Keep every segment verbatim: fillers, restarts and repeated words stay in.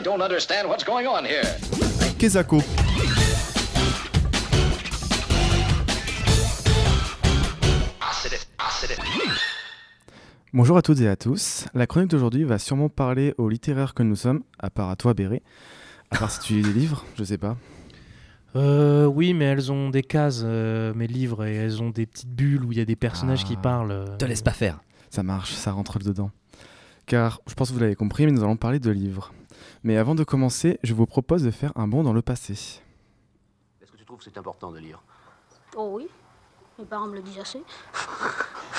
I don't understand what's going on here. Késako. Bonjour à toutes et à tous. La chronique d'aujourd'hui va sûrement parler aux littéraires que nous sommes, à part à toi, Béré. À part si tu lis des livres, je sais pas. Euh, oui, mais elles ont des cases, euh, mes livres, et elles ont des petites bulles où il y a des personnages ah, qui parlent. Euh... Te laisse pas faire. Ça marche, ça rentre dedans. Car, je pense que vous l'avez compris, mais nous allons parler de livres. Mais avant de commencer, je vous propose de faire un bond dans le passé. Est-ce que tu trouves que c'est important de lire ? Oh oui, mes parents me le disent assez.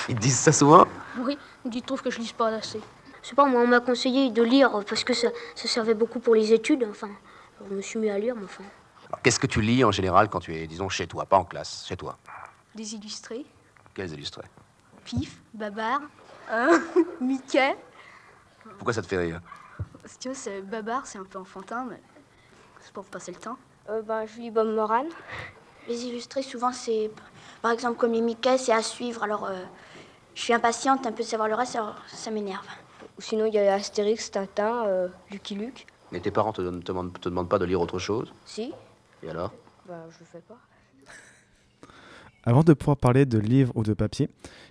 Ils disent ça souvent ? Oui, ils trouvent que je lise pas assez. Je sais pas, moi on m'a conseillé de lire parce que ça, ça servait beaucoup pour les études. Enfin, je me suis mis à lire, mais enfin. Alors, qu'est-ce que tu lis en général quand tu es, disons, chez toi, pas en classe, chez toi ? Des illustrés. Quels illustrés ? Pif, Babar, euh, Mickey. Pourquoi ça te fait rire ? Parce que c'est Babar, c'est un peu enfantin, mais c'est pour passer le temps. Euh, ben, je lis Bob Moran. Les illustrés, souvent, c'est, par exemple, comme les Mickey, c'est à suivre, alors euh, je suis impatiente un peu de savoir le reste, alors ça m'énerve. Ou sinon, il y a Astérix, Tintin, euh, Lucky Luke. Mais tes parents te donnent, te demandent, te demandent pas de lire autre chose ? Si. Et alors ? Bah, je le fais pas. Avant de pouvoir parler de livres ou de papier,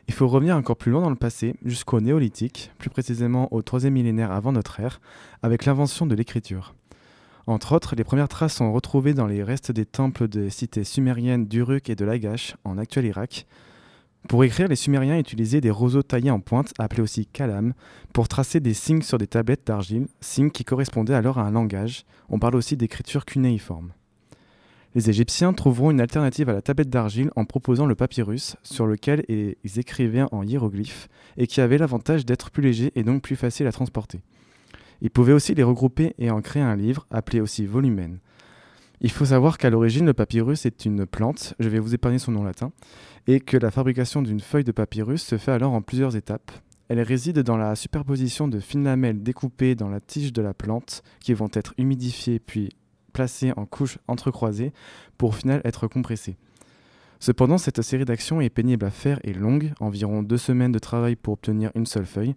il faut revenir encore plus loin dans le passé, jusqu'au néolithique, plus précisément au troisième millénaire avant notre ère, avec l'invention de l'écriture. Entre autres, les premières traces sont retrouvées dans les restes des temples des cités sumériennes d'Uruk et de Lagash, en actuel Irak. Pour écrire, les Sumériens utilisaient des roseaux taillés en pointe, appelés aussi kalams, pour tracer des signes sur des tablettes d'argile, signes qui correspondaient alors à un langage. On parle aussi d'écriture cunéiforme. Les Égyptiens trouveront une alternative à la tablette d'argile en proposant le papyrus, sur lequel ils écrivaient en hiéroglyphes, et qui avait l'avantage d'être plus léger et donc plus facile à transporter. Ils pouvaient aussi les regrouper et en créer un livre, appelé aussi volumen. Il faut savoir qu'à l'origine, le papyrus est une plante, je vais vous épargner son nom latin, et que la fabrication d'une feuille de papyrus se fait alors en plusieurs étapes. Elle réside dans la superposition de fines lamelles découpées dans la tige de la plante, qui vont être humidifiées puis placées en couches entrecroisées pour au final être compressées. Cependant, cette série d'actions est pénible à faire et longue, environ deux semaines de travail pour obtenir une seule feuille.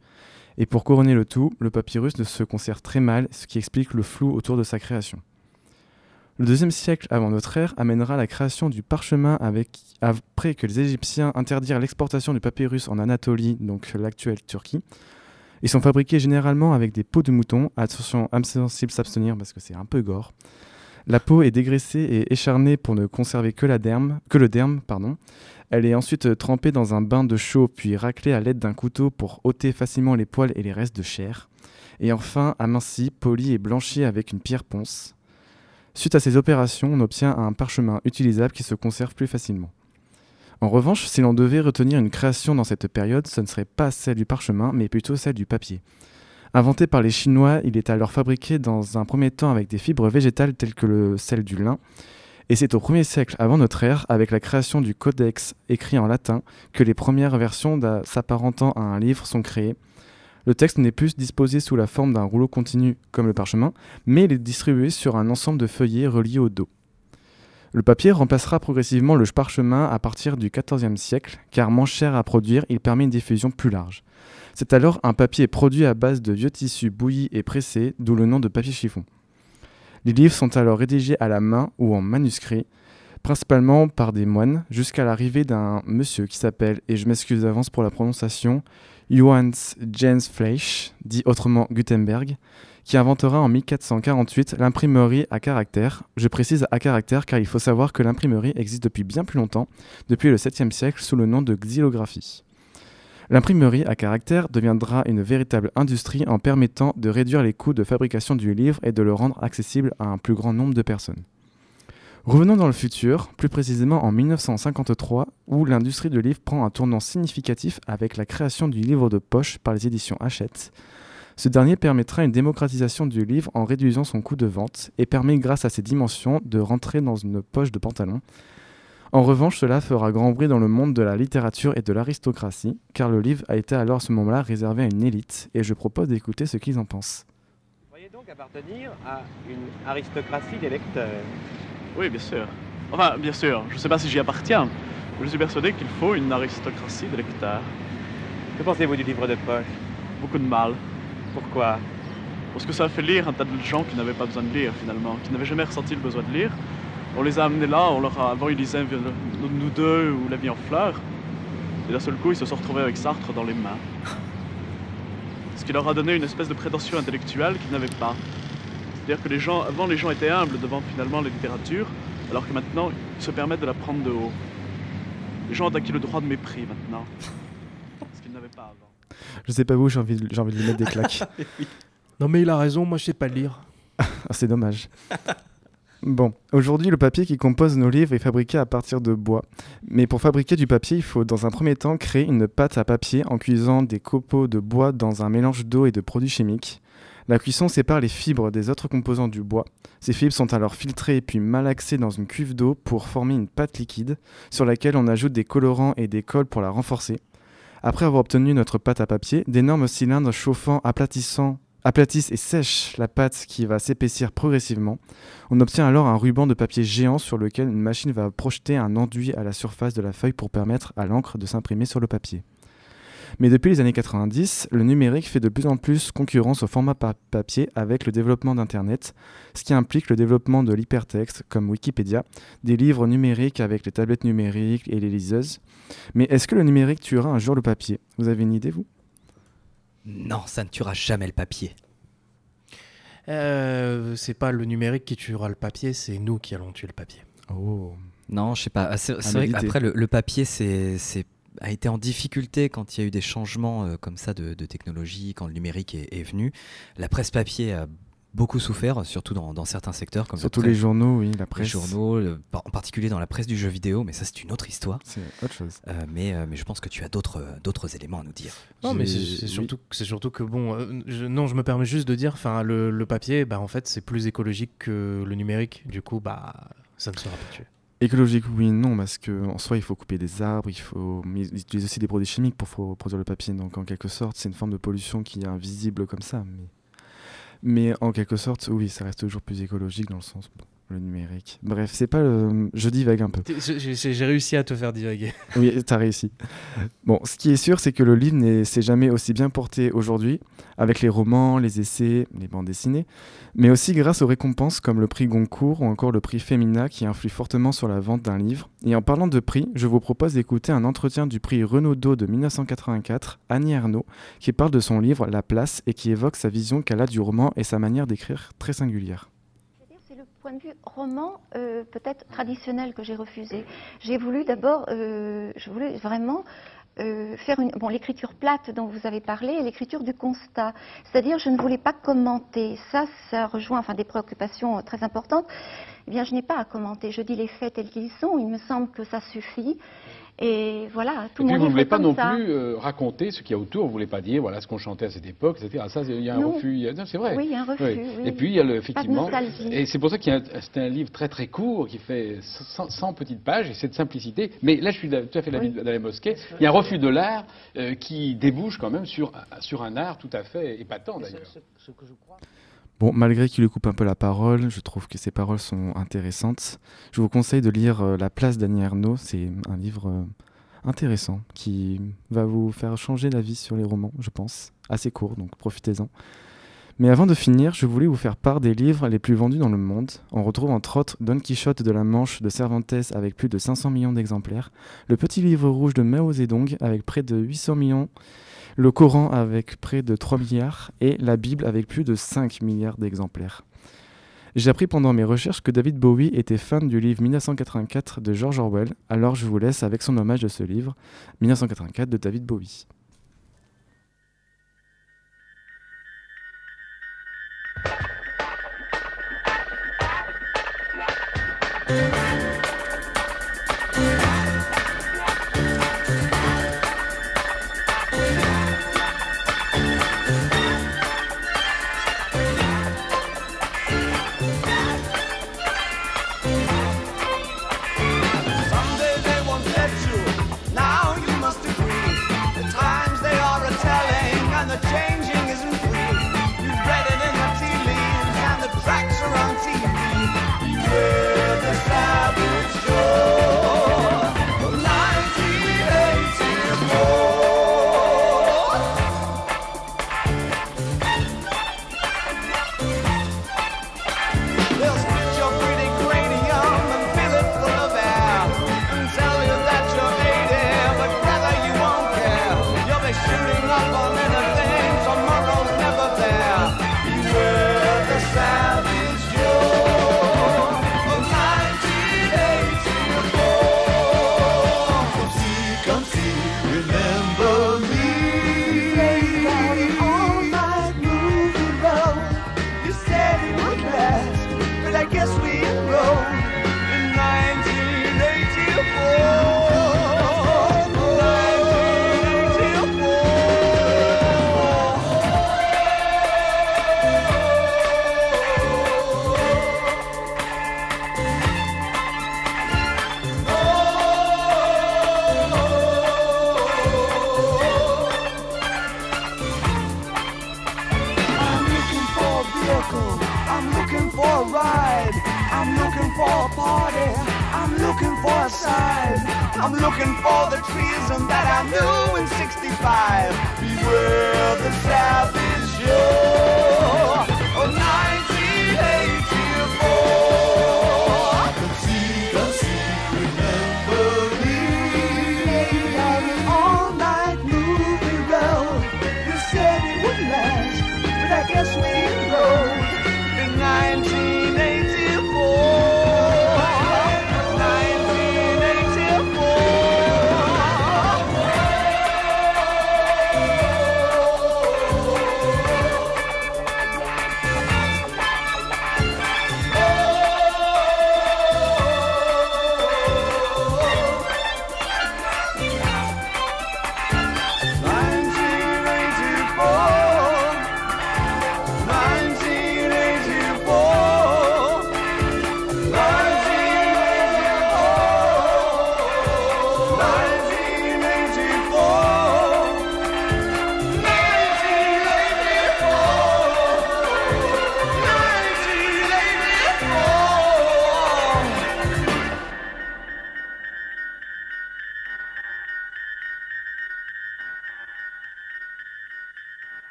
Et pour couronner le tout, le papyrus ne se conserve très mal, ce qui explique le flou autour de sa création. Le deuxième siècle avant notre ère amènera la création du parchemin avec, après que les Égyptiens interdirent l'exportation du papyrus en Anatolie, donc l'actuelle Turquie. Ils sont fabriqués généralement avec des peaux de mouton, attention, âme sensible s'abstenir parce que c'est un peu gore. La peau est dégraissée et écharnée pour ne conserver que, la derme, que le derme. Pardon. Elle est ensuite trempée dans un bain de chaux puis raclée à l'aide d'un couteau pour ôter facilement les poils et les restes de chair. Et enfin, amincie, polie et blanchie avec une pierre ponce. Suite à ces opérations, on obtient un parchemin utilisable qui se conserve plus facilement. En revanche, si l'on devait retenir une création dans cette période, ce ne serait pas celle du parchemin, mais plutôt celle du papier. Inventé par les Chinois, il est alors fabriqué dans un premier temps avec des fibres végétales telles que le, celle du lin. Et c'est au premier siècle avant notre ère, avec la création du codex écrit en latin, que les premières versions s'apparentant à un livre sont créées. Le texte n'est plus disposé sous la forme d'un rouleau continu comme le parchemin, mais il est distribué sur un ensemble de feuillets reliés au dos. Le papier remplacera progressivement le parchemin à partir du quatorzième siècle, car moins cher à produire, il permet une diffusion plus large. C'est alors un papier produit à base de vieux tissus bouillis et pressés, d'où le nom de papier chiffon. Les livres sont alors rédigés à la main ou en manuscrit, principalement par des moines, jusqu'à l'arrivée d'un monsieur qui s'appelle, et je m'excuse d'avance pour la prononciation, Johannes Gensfleisch, dit autrement Gutenberg, qui inventera en mille quatre cent quarante-huit l'imprimerie à caractère. Je précise à caractère car il faut savoir que l'imprimerie existe depuis bien plus longtemps, depuis le septième siècle sous le nom de xylographie. L'imprimerie à caractère deviendra une véritable industrie en permettant de réduire les coûts de fabrication du livre et de le rendre accessible à un plus grand nombre de personnes. Revenons dans le futur, plus précisément en mille neuf cent cinquante-trois, où l'industrie du livre prend un tournant significatif avec la création du livre de poche par les éditions Hachette. Ce dernier permettra une démocratisation du livre en réduisant son coût de vente et permet grâce à ses dimensions de rentrer dans une poche de pantalon. En revanche, cela fera grand bruit dans le monde de la littérature et de l'aristocratie, car le livre a été alors à ce moment-là réservé à une élite, et je propose d'écouter ce qu'ils en pensent. Vous croyez donc appartenir à une aristocratie des lecteurs ? Oui, bien sûr. Enfin, bien sûr, je ne sais pas si j'y appartiens, mais je suis persuadé qu'il faut une aristocratie des lecteurs. Que pensez-vous du livre de poche ? Beaucoup de mal. Pourquoi ? parce que ça a fait lire un tas de gens qui n'avaient pas besoin de lire finalement, qui n'avaient jamais ressenti le besoin de lire. On les a amenés là, on leur a... avant ils lisaient Nous deux ou La vie en fleurs, et d'un seul coup ils se sont retrouvés avec Sartre dans les mains. Ce qui leur a donné une espèce de prétention intellectuelle qu'ils n'avaient pas. C'est-à-dire que les gens, avant les gens étaient humbles devant finalement la littérature, alors que maintenant ils se permettent de la prendre de haut. Les gens ont acquis le droit de mépris maintenant, ce qu'ils n'avaient pas avant. Je sais pas vous, j'ai envie, j'ai envie de lui mettre des claques. Non mais il a raison, moi je sais pas lire. C'est dommage. Bon, aujourd'hui le papier qui compose nos livres est fabriqué à partir de bois. Mais pour fabriquer du papier, il faut dans un premier temps créer une pâte à papier en cuisant des copeaux de bois dans un mélange d'eau et de produits chimiques. La cuisson sépare les fibres des autres composants du bois. Ces fibres sont alors filtrées puis malaxées dans une cuve d'eau pour former une pâte liquide sur laquelle on ajoute des colorants et des colles pour la renforcer. Après avoir obtenu notre pâte à papier, d'énormes cylindres chauffants aplatissant, aplatissent et sèchent la pâte qui va s'épaissir progressivement. On obtient alors un ruban de papier géant sur lequel une machine va projeter un enduit à la surface de la feuille pour permettre à l'encre de s'imprimer sur le papier. Mais depuis les années quatre-vingt-dix, le numérique fait de plus en plus concurrence au format pa- papier avec le développement d'Internet, ce qui implique le développement de l'hypertexte comme Wikipédia, des livres numériques avec les tablettes numériques et les liseuses. Mais est-ce que le numérique tuera un jour le papier? Vous avez une idée, vous? Non, ça ne tuera jamais le papier. Euh, c'est pas le numérique qui tuera le papier, c'est nous qui allons tuer le papier. Oh. Non, je sais pas. C'est, c'est vrai qu'après, le, le papier, c'est... c'est... a été en difficulté quand il y a eu des changements euh, comme ça de, de technologie, quand le numérique est, est venu. La presse papier a beaucoup souffert, surtout dans, dans certains secteurs. Comme surtout les journaux, oui, la presse. Les journaux, le, en particulier dans la presse du jeu vidéo, mais ça c'est une autre histoire. C'est autre chose. Euh, mais, euh, mais je pense que tu as d'autres, d'autres éléments à nous dire. Non, mais c'est, c'est, surtout, c'est surtout que, bon, euh, je, non, je me permets juste de dire, enfin, le, le papier, bah, en fait, c'est plus écologique que le numérique, du coup, bah, ça ne sera pas tué. Écologique, oui, non, parce qu'en soi, il faut couper des arbres, il faut utiliser aussi des produits chimiques pour produire le papier. Donc, en quelque sorte, c'est une forme de pollution qui est invisible comme ça. Mais, mais en quelque sorte, oui, ça reste toujours plus écologique dans le sens le numérique. Bref, c'est pas le... je divague un peu. J'ai, j'ai réussi à te faire divaguer. Oui, t'as réussi. Bon, ce qui est sûr, c'est que le livre ne s'est jamais aussi bien porté aujourd'hui, avec les romans, les essais, les bandes dessinées, mais aussi grâce aux récompenses comme le prix Goncourt ou encore le prix Fémina qui influent fortement sur la vente d'un livre. Et en parlant de prix, je vous propose d'écouter un entretien du prix Renaudot de dix-neuf cent quatre-vingt-quatre, Annie Ernaux, qui parle de son livre La Place et qui évoque sa vision qu'elle a du roman et sa manière d'écrire très singulière. Point de vue roman, euh, peut-être traditionnel, que j'ai refusé. J'ai voulu d'abord, euh, je voulais vraiment euh, faire une, bon, l'écriture plate dont vous avez parlé, et l'écriture du constat. C'est-à-dire, je ne voulais pas commenter. Ça, ça rejoint, enfin, des préoccupations très importantes. Eh bien, je n'ai pas à commenter. Je dis les faits tels qu'ils sont. Il me semble que ça suffit. Et voilà, tout le monde. Vous ne voulez pas non ça. plus euh, raconter ce qu'il y a autour, vous ne voulez pas dire voilà ce qu'on chantait à cette époque, et cetera. Ça, il y a un non. refus. A... Non, c'est vrai. Oui, il y a un refus. Oui. Oui. Et puis, il y a le, effectivement. Et c'est pour ça qu'il y a un, c'est un livre très très court qui fait cent petites pages et cette simplicité. Mais là, je suis tout à fait d'avis oui. d'Alain Mosquet. Il y a un refus de l'art euh, qui débouche quand même sur, sur un art tout à fait épatant d'ailleurs. Ce, ce, ce que je crois... Bon, malgré qu'il lui coupe un peu la parole, je trouve que ses paroles sont intéressantes. Je vous conseille de lire euh, La Place d'Annie Ernaux, c'est un livre euh, intéressant qui va vous faire changer d'avis sur les romans, je pense. Assez court, donc profitez-en. Mais avant de finir, je voulais vous faire part des livres les plus vendus dans le monde. On retrouve entre autres Don Quichotte de la Manche de Cervantes avec plus de cinq cents millions d'exemplaires, Le Petit Livre Rouge de Mao Zedong avec près de huit cents millions, Le Coran avec près de trois milliards et la Bible avec plus de cinq milliards d'exemplaires. J'ai appris pendant mes recherches que David Bowie était fan du livre dix-neuf cent quatre-vingt-quatre de George Orwell, alors je vous laisse avec son hommage de ce livre, dix-neuf cent quatre-vingt-quatre de David Bowie. Someday they won't let you, now you must agree. vehicle. I'm looking for a ride. I'm looking for a party. I'm looking for a sign. I'm looking for the treason that I knew in sixty-five. Beware the Sabbath.